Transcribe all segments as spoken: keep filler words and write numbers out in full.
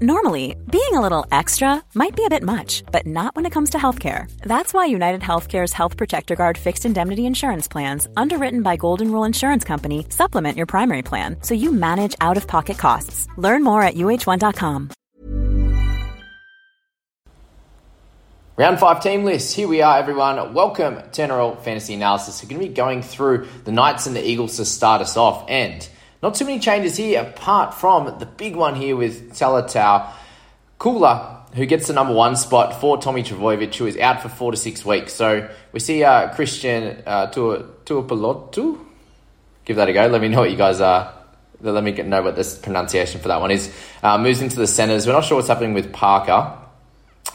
Normally, being a little extra might be a bit much, but not when it comes to healthcare. That's why United Healthcare's Health Protector Guard fixed indemnity insurance plans, underwritten by Golden Rule Insurance Company, supplement your primary plan so you manage out-of-pocket costs. Learn more at U H one dot com. Round five team list. Here we are, everyone. Welcome to N R L Fantasy Analysis. We're going to be going through the Knights and the Eagles to start us off, and not too many changes here, apart from the big one here with Teletau Kula, who gets the number one spot for Tommy Travovic, who is out for four to six weeks. So we see uh, Christian uh, Tuopolotu. Give that a go. Let me know what you guys are. Let me know what the pronunciation for that one is. Uh, moves into the centres. We're not sure what's happening with Parker.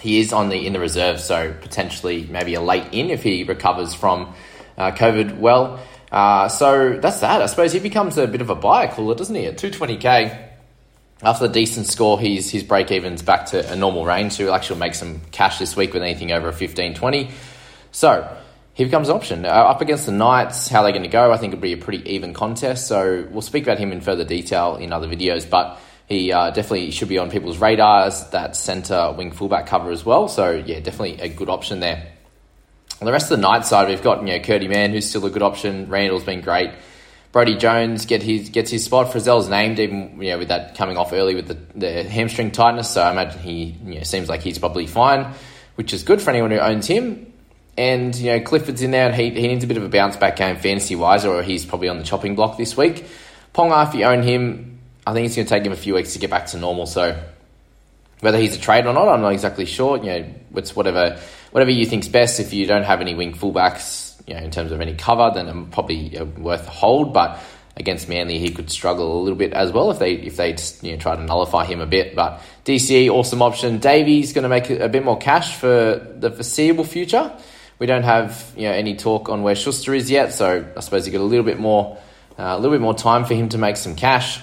He is on the in the reserve, so potentially maybe a late in if he recovers from uh, COVID well. Uh, so that's that. I suppose he becomes a bit of a buyer cooler, doesn't he? At two twenty k, after a decent score, he's, his break-even's back to a normal range, so he'll actually make some cash this week with anything over a fifteen twenty. So he becomes an option. Uh, up against the Knights, how they're going to go, I think it'll be a pretty even contest, so we'll speak about him in further detail in other videos, but he uh, definitely should be on people's radars, that centre wing fullback cover as well, so yeah, definitely a good option there. On the rest of the night side, we've got, you know, Curtie Mann, who's still a good option. Randall's been great. Brody Jones get his, gets his spot. Frizzell's named, even, you know, with that coming off early with the, the hamstring tightness. So I imagine he, you know, seems like he's probably fine, which is good for anyone who owns him. And, you know, Clifford's in there, and he, he needs a bit of a bounce-back game fantasy-wise, or he's probably on the chopping block this week. Ponga, if you own him, I think it's going to take him a few weeks to get back to normal. So whether he's a trade or not, I'm not exactly sure. You know, it's whatever... Whatever you think's best. If you don't have any wing fullbacks, you know, in terms of any cover, then I'm probably worth a hold. But against Manly, he could struggle a little bit as well if they if they just, you know, try to nullify him a bit. But D C E, awesome option. Davey's going to make a bit more cash for the foreseeable future. We don't have, you know, any talk on where Schuster is yet, so I suppose you got a little bit more uh, a little bit more time for him to make some cash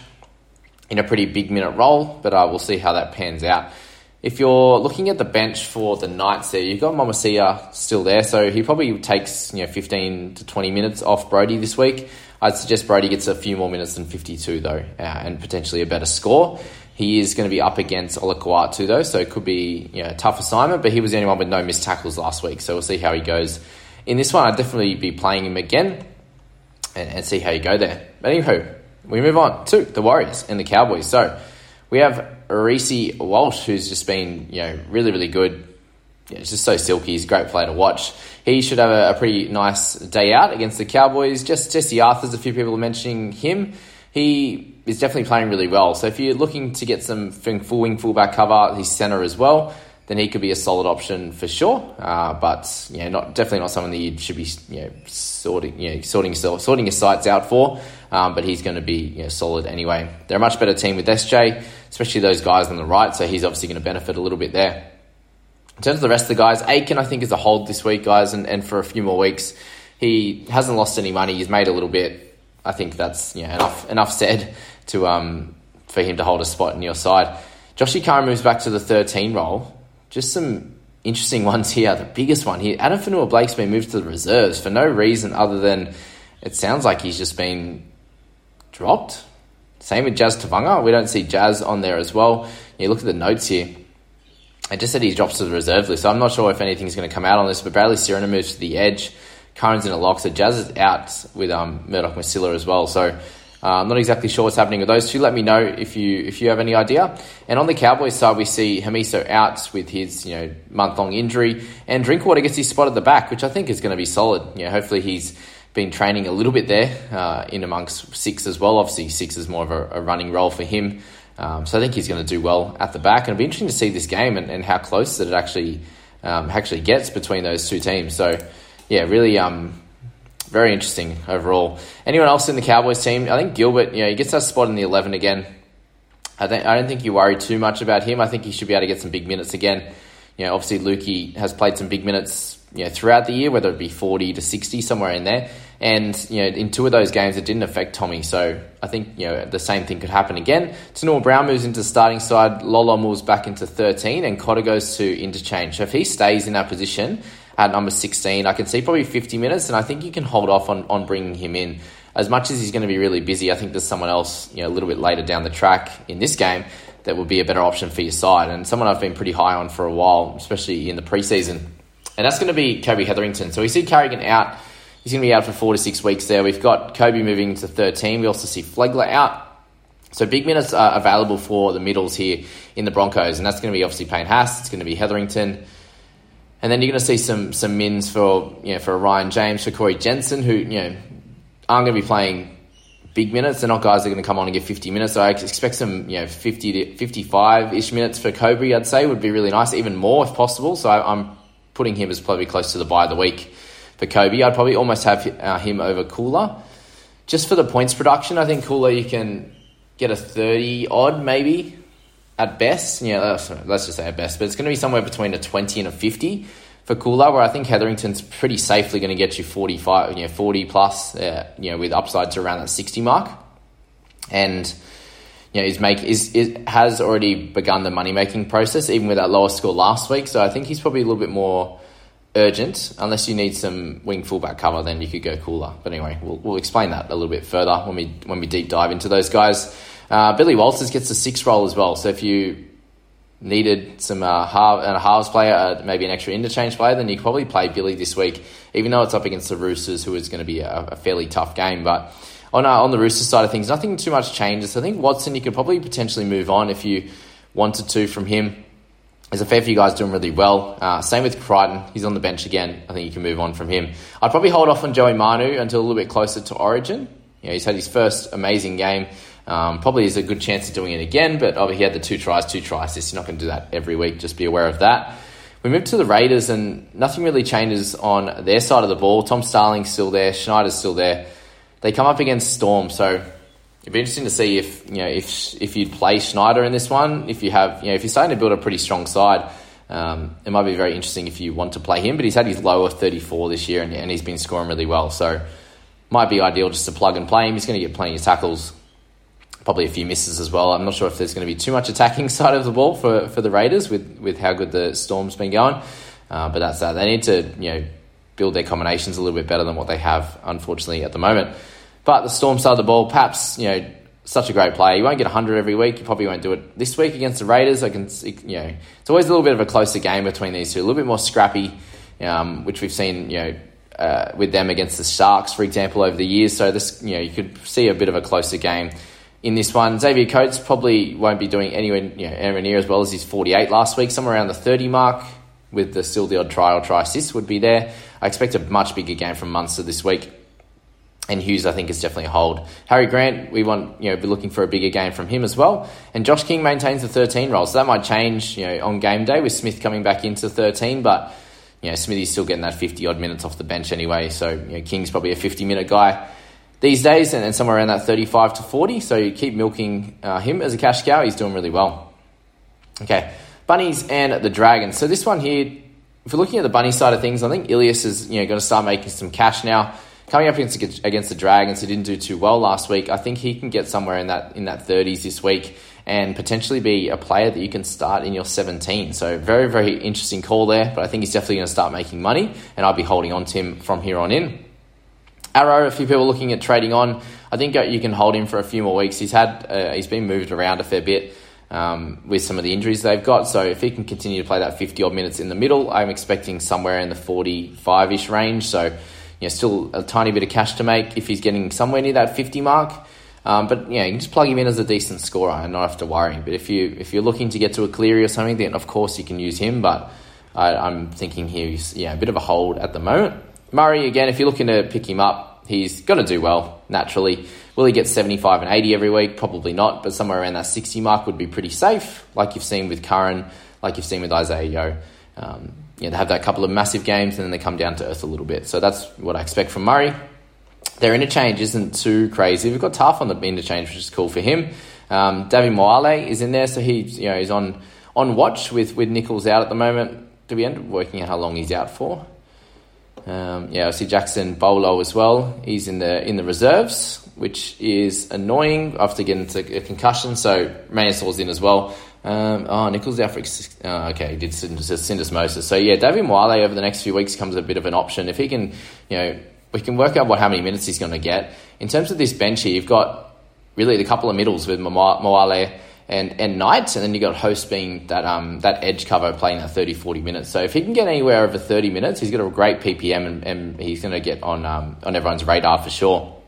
in a pretty big minute role. But uh, we'll see how that pans out. If you're looking at the bench for the Knights there, you've got Momosia still there, so he probably takes, you know, fifteen to twenty minutes off Brody this week. I'd suggest Brody gets a few more minutes than fifty-two, though, uh, and potentially a better score. He is going to be up against Olakwartu, though, so it could be, you know, a tough assignment, but he was the only one with no missed tackles last week, so we'll see how he goes. In this one, I'd definitely be playing him again and, and see how you go there. But anywho, we move on to the Warriors and the Cowboys. So we have Reece Walsh, who's just been, you know, really, really good. Yeah, he's just so silky. He's a great player to watch. He should have a, a pretty nice day out against the Cowboys. Just Jesse Arthur's, a few people mentioning him. He is definitely playing really well. So if you're looking to get some full wing fullback cover, he's centre as well, then he could be a solid option for sure. Uh, but, you know, not, definitely not someone that you should be, you know, sorting, you know, sorting, sorting your sights out for. Um, but he's going to be, you know, solid anyway. They're a much better team with S J, especially those guys on the right. So he's obviously going to benefit a little bit there. In terms of the rest of the guys, Aiken, I think, is a hold this week, guys. And, and for a few more weeks, he hasn't lost any money. He's made a little bit. I think that's, you know, enough, enough said to, um, for him to hold a spot in your side. Joshy Karr moves back to the thirteen role. Just some interesting ones here. The biggest one here, Adam Fanua Blake's been moved to the reserves for no reason other than it sounds like he's just been dropped. Same with Jazz Tavanga. We don't see Jazz on there as well. You look at the notes here. It just said he drops to the reserve list. So I'm not sure if anything's going to come out on this, but Bailey Sirona moves to the edge. Cohen's in a lock, so Jazz is out with um, Murdoch-Masila as well. So Uh, I'm not exactly sure what's happening with those two. Let me know if you if you have any idea. And on the Cowboys side, we see Hamiso out with his you know month-long injury, and Drinkwater gets his spot at the back, which I think is going to be solid. You know, hopefully he's been training a little bit there uh, in amongst six as well. Obviously, six is more of a, a running role for him. Um, so I think he's going to do well at the back. And it'll be interesting to see this game and, and how close that it actually um, actually gets between those two teams. So, yeah, really... Um, Very interesting overall. Anyone else in the Cowboys team? I think Gilbert, you know, he gets that spot in the eleven again. I think I don't think you worry too much about him. I think he should be able to get some big minutes again. You know, obviously Lukey has played some big minutes, you know, throughout the year, whether it be forty to sixty, somewhere in there. And, you know, in two of those games it didn't affect Tommy. So I think, you know, the same thing could happen again. Tenor Brown moves into the starting side, Lolo moves back into thirteen, and Cotter goes to interchange. So if he stays in that position at number sixteen, I can see probably fifty minutes, and I think you can hold off on, on bringing him in. As much as he's going to be really busy, I think there's someone else, you know, a little bit later down the track in this game that would be a better option for your side, and someone I've been pretty high on for a while, especially in the preseason. And that's going to be Kobe Hetherington. So we see Carrigan out. He's going to be out for four to six weeks there. We've got Kobe moving to thirteen. We also see Flegler out. So big minutes are available for the middles here in the Broncos, and that's going to be obviously Payne Haas. It's going to be Hetherington. And then you're going to see some some mins for you know for Ryan James, for Corey Jensen, who you know aren't going to be playing big minutes. They're not guys that are going to come on and get fifty minutes. So I expect some you know fifty to fifty-five-ish minutes for Kobe, I'd say, would be really nice, even more if possible. So I, I'm putting him as probably close to the bye of the week for Kobe. I'd probably almost have uh, him over Kula. Just for the points production, I think Kula, you can get a thirty-odd maybe. At best, yeah, let's just say at best, but it's going to be somewhere between a twenty and a fifty for Kula, where I think Hetherington's pretty safely going to get you forty-five, you know, forty plus, uh, you know, with upside to around that sixty mark, and you know, is make is is has already begun the money making process, even with that lower score last week. So I think he's probably a little bit more urgent. Unless you need some wing fullback cover, then you could go Kula. But anyway, we'll we'll explain that a little bit further when we when we deep dive into those guys. Uh, Billy Walters gets a six roll as well. So if you needed some uh, half, a halves player, uh, maybe an extra interchange player, then you could probably play Billy this week, even though it's up against the Roosters, who is going to be a, a fairly tough game. But on uh, on the Roosters side of things, nothing too much changes. I think Watson, you could probably potentially move on if you wanted to from him. There's a fair few guys doing really well. Uh, same with Crichton. He's on the bench again. I think you can move on from him. I'd probably hold off on Joey Manu until a little bit closer to Origin. You know, he's had his first amazing game. Um, probably is a good chance of doing it again, but oh, he had the two tries, two tries. You're not going to do that every week. Just be aware of that. We move to the Raiders, and nothing really changes on their side of the ball. Tom Starling's still there. Schneider's still there. They come up against Storm, so it'd be interesting to see if you know if if you'd play Schneider in this one. If you have, you know, if you're starting to build a pretty strong side, um, it might be very interesting if you want to play him. But he's had his lower thirty-four this year, and, and he's been scoring really well. So might be ideal just to plug and play him. He's going to get plenty of tackles. Probably a few misses as well. I'm not sure if there's going to be too much attacking side of the ball for, for the Raiders with, with how good the Storm's been going. Uh, but that's that. They need to you know build their combinations a little bit better than what they have, unfortunately, at the moment. But the Storm side of the ball, perhaps, you know, such a great player. You won't get one hundred every week. You probably won't do it this week against the Raiders. I can, you know, it's always a little bit of a closer game between these two. A little bit more scrappy, um, which we've seen, you know, uh, with them against the Sharks, for example, over the years. So this, you know, you could see a bit of a closer game. In this one, Xavier Coates probably won't be doing anywhere, you know, anywhere near as well as his forty-eight last week. Somewhere around the thirty mark, with the still the odd try or try assist would be there. I expect a much bigger game from Munster this week. And Hughes, I think, is definitely a hold. Harry Grant, we want, you know, be looking for a bigger game from him as well. And Josh King maintains the thirteen role, so that might change, you know, on game day with Smith coming back into thirteen. But you know, Smithy's still getting that fifty odd minutes off the bench anyway, so you know, King's probably a fifty minute guy these days, and, and somewhere around that thirty-five to forty. So you keep milking uh, him as a cash cow. He's doing really well. Okay, Bunnies and the Dragons. So this one here, if we're looking at the Bunny side of things, I think Ilias is you know going to start making some cash now. Coming up against, against the Dragons, who didn't do too well last week, I think he can get somewhere in that in that thirties this week and potentially be a player that you can start in your seventeen. So very, very interesting call there, but I think he's definitely going to start making money, and I'll be holding on to him from here on in. Arrow, a few people looking at trading on. I think you can hold him for a few more weeks. He's had uh, he's been moved around a fair bit um, with some of the injuries they've got. So if he can continue to play that fifty-odd minutes in the middle, I'm expecting somewhere in the forty-five-ish range. So you know, still a tiny bit of cash to make if he's getting somewhere near that fifty mark. Um, but yeah, you can just plug him in as a decent scorer and not have to worry. But if you if you're looking to get to a Cleary or something, then of course you can use him. But I, I'm thinking he's yeah a bit of a hold at the moment. Murray again, if you're looking to pick him up, he's going to do well naturally. Will he get seventy-five and eighty every week? Probably not. But somewhere around that sixty mark would be pretty safe, like you've seen with Curran, like you've seen with Isaiah Yeo. Um, you know, they have that couple of massive games and then they come down to earth a little bit. So that's what I expect from Murray. Their interchange isn't too crazy. We've got Taff on the interchange, which is cool for him. Um, Davi Moale is in there, so he's you know he's on on watch with, with Nichols out at the moment. Do we end up working out how long he's out for? Um, yeah, I see Jackson Bolo as well. He's in the in the reserves, which is annoying after getting into a concussion. So Manisol's in as well. Um, oh, Nichols out for uh, okay. He did syndesmosis. So yeah, Davi Moale over the next few weeks comes a bit of an option if he can you know. We can work out what how many minutes he's going to get. In terms of this bench here, you've got really the couple of middles with Moale and, and Knight, and then you've got Host being that um that edge cover playing that thirty, forty minutes. So if he can get anywhere over thirty minutes, he's got a great P P M and, and he's going to get on um on everyone's radar for sure.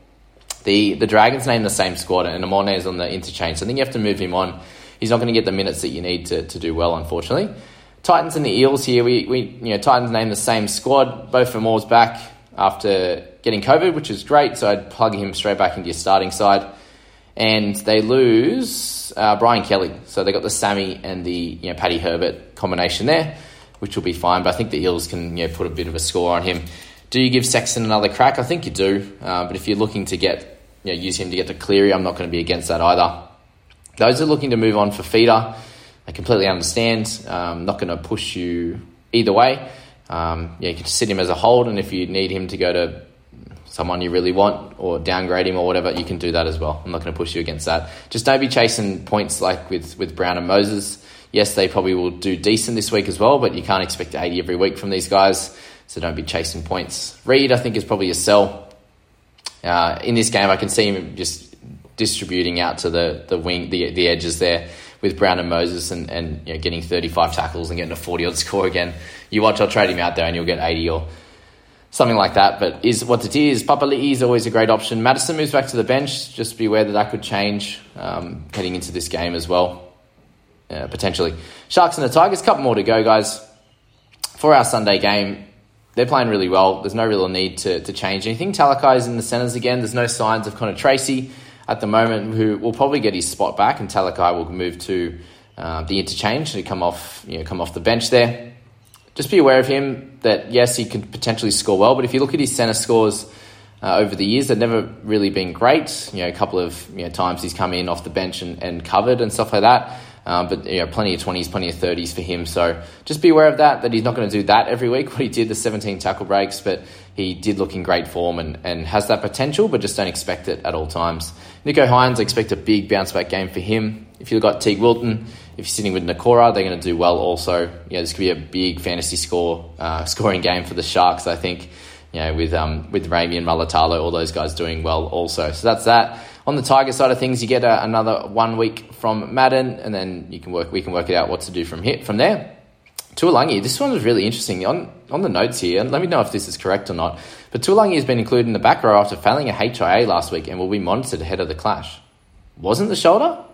The the Dragons named the same squad and Amone is on the interchange, so I think you have to move him on. He's not going to get the minutes that you need to, to do well, unfortunately. Titans and the Eels here, we, we you know Titans named the same squad, both from Moore's back after getting COVID, which is great, so I'd plug him straight back into your starting side. And they lose uh, Brian Kelly, so they got the Sammy and the you know Paddy Herbert combination there, which will be fine, but I think the Eels can you know, put a bit of a score on him. Do you give Sexton another crack? I think you do, uh, but if you're looking to get you know, use him to get to Cleary, I'm not going to be against that either. Those who are looking to move on for feeder, I completely understand. I'm um, not going to push you either way. Um, yeah, you can just sit him as a hold, and if you need him to go to someone you really want or downgrade him or whatever, you can do that as well. I'm not going to push you against that. Just don't be chasing points like with, with Brown and Moses. Yes, they probably will do decent this week as well, but you can't expect eighty every week from these guys, so don't be chasing points. Reed, I think, is probably a sell. Uh, in this game, I can see him just distributing out to the, the wing, the, the edges there, with Brown and Moses and, and you know, getting thirty-five tackles and getting a forty-odd score again. You watch, I'll trade him out there and you'll get eighty or something like that. But is what it is, Papali'i is always a great option. Madison moves back to the bench. Just be aware that that could change um, heading into this game as well, uh, potentially. Sharks and the Tigers, couple more to go, guys. For our Sunday game, they're playing really well. There's no real need to, to change anything. Talakai is in the centres again. There's no signs of Connor Tracy at the moment, who will probably get his spot back, and Talakai will move to uh, the interchange to come off, you know, come off the bench there. Just be aware of him. That yes, he could potentially score well, but if you look at his centre scores uh, over the years, they've never really been great. You know, a couple of you know times he's come in off the bench and, and covered and stuff like that. Um, but you know, plenty of twenties, plenty of thirties for him. So just be aware of that. That he's not going to do that every week. What he did, the seventeen tackle breaks, but he did look in great form and, and has that potential, but just don't expect it at all times. Nico Hynes, I expect a big bounce-back game for him. If you've got Teague Wilton, if you're sitting with Nakora, they're going to do well also. You know, this could be a big fantasy score uh, scoring game for the Sharks, I think, you know, with um, with Ramey and Malatalo, all those guys doing well also. So that's that. On the Tiger side of things, you get a, another one week from Madden, and then you can work. we can work it out what to do from here, from there. Tuolangi, this one was really interesting. On on the notes here, and let me know if this is correct or not, but Tuolangi has been included in the back row after failing a H I A last week and will be monitored ahead of the clash. Wasn't the shoulder?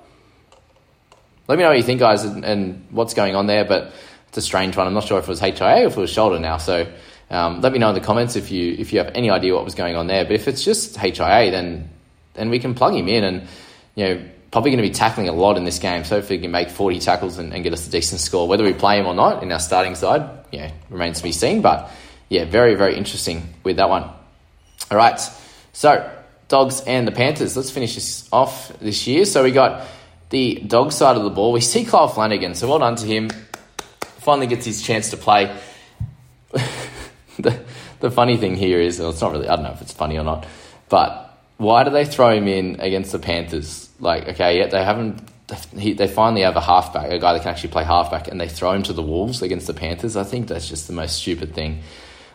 Let me know what you think, guys, and, and what's going on there, but it's a strange one. I'm not sure if it was H I A or if it was shoulder now, so um, let me know in the comments if you if you have any idea what was going on there. But if it's just H I A, then, then we can plug him in and, you know, probably going to be tackling a lot in this game, so if we can make forty tackles and, and get us a decent score, whether we play him or not in our starting side, yeah, remains to be seen. But yeah, very, very interesting with that one. All right, so Dogs and the Panthers. Let's finish this off this year. So we got the dog side of the ball. We see Kyle Flanagan, so well done to him. Finally gets his chance to play. the, the funny thing here is, well, it's not really, I don't know if it's funny or not, but why do they throw him in against the Panthers? Like, okay, yeah, they haven't. He, they finally have a halfback, a guy that can actually play halfback, and they throw him to the Wolves against the Panthers. I think that's just the most stupid thing.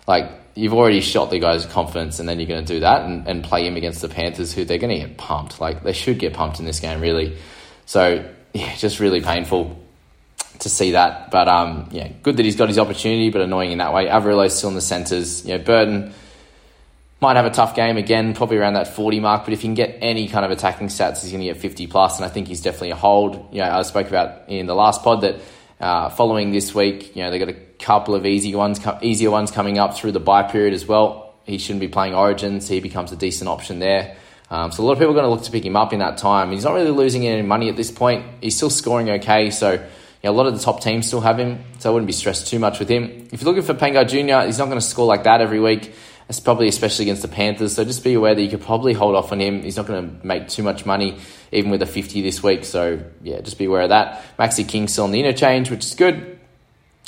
Like, you've already shot the guy's confidence, and then you're going to do that and, and play him against the Panthers, who they're going to get pumped. Like, they should get pumped in this game, really. So, yeah, just really painful to see that. But, um, yeah, good that he's got his opportunity, but annoying in that way. Averillo's still in the centres. You know, Burton. might have a tough game again, probably around that forty mark, but if he can get any kind of attacking stats, he's going to get fifty plus, and I think he's definitely a hold. You know, I spoke about in the last pod that uh, following this week, you know, they've got a couple of easy ones, easier ones coming up through the bye period as well. He shouldn't be playing Origin, so he becomes a decent option there. Um, so a lot of people are going to look to pick him up in that time. He's not really losing any money at this point. He's still scoring okay, so... Yeah, a lot of the top teams still have him, so I wouldn't be stressed too much with him. If you're looking for Ponga Junior, he's not going to score like that every week. It's probably especially against the Panthers, so just be aware that you could probably hold off on him. He's not going to make too much money, even with a fifty this week, so yeah, just be aware of that. Maxi King still on the interchange, which is good.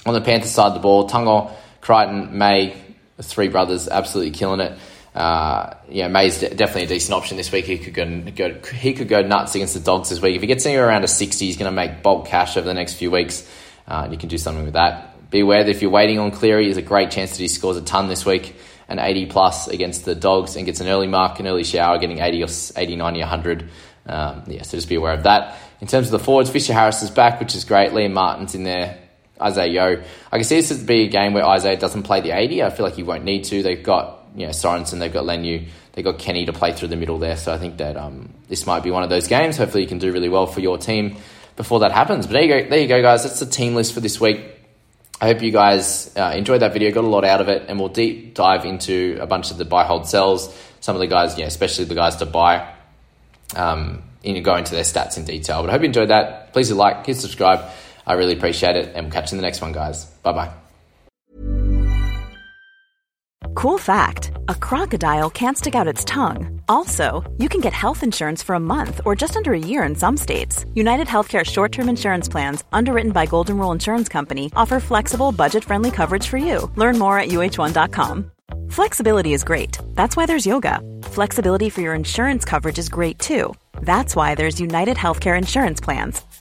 On the Panthers side of the ball, Tungo, Crichton, May, the three brothers, absolutely killing it. Uh, yeah, May's definitely a decent option this week. He could go, go, he could go nuts against the Dogs this week. If he gets anywhere around a sixty, he's going to make bulk cash over the next few weeks, uh, and you can do something with that. Be aware that if you're waiting on Cleary, there's a great chance that he scores a ton this week, an eighty plus against the Dogs, and gets an early mark, an early shower, getting eighty or eighty, ninety, one hundred. Um, yeah, so just be aware of that. In terms of the forwards, Fisher Harris is back, which is great. Liam Martin's in there. Isaiah Yeo. I can see this would be a game where Isaiah doesn't play the eighty. I feel like he won't need to. They've got, you know, Sorensen, they've got Lenu, they've got Kenny to play through the middle there. So I think that um, this might be one of those games. Hopefully you can do really well for your team before that happens. But there you go, there you go guys. That's the team list for this week. I hope you guys uh, enjoyed that video, got a lot out of it, and we'll deep dive into a bunch of the buy, hold, sells, some of the guys, you know, especially the guys to buy, um, and go into their stats in detail. But I hope you enjoyed that. Please do like, hit subscribe. I really appreciate it, and we'll catch you in the next one, guys. Bye-bye. Cool fact, a crocodile can't stick out its tongue. Also, you can get health insurance for a month or just under a year in some states. United Healthcare short-term insurance plans, underwritten by Golden Rule Insurance Company, offer flexible, budget-friendly coverage for you. Learn more at U H one dot com. Flexibility is great. That's why there's yoga. Flexibility for your insurance coverage is great too. That's why there's United Healthcare Insurance Plans.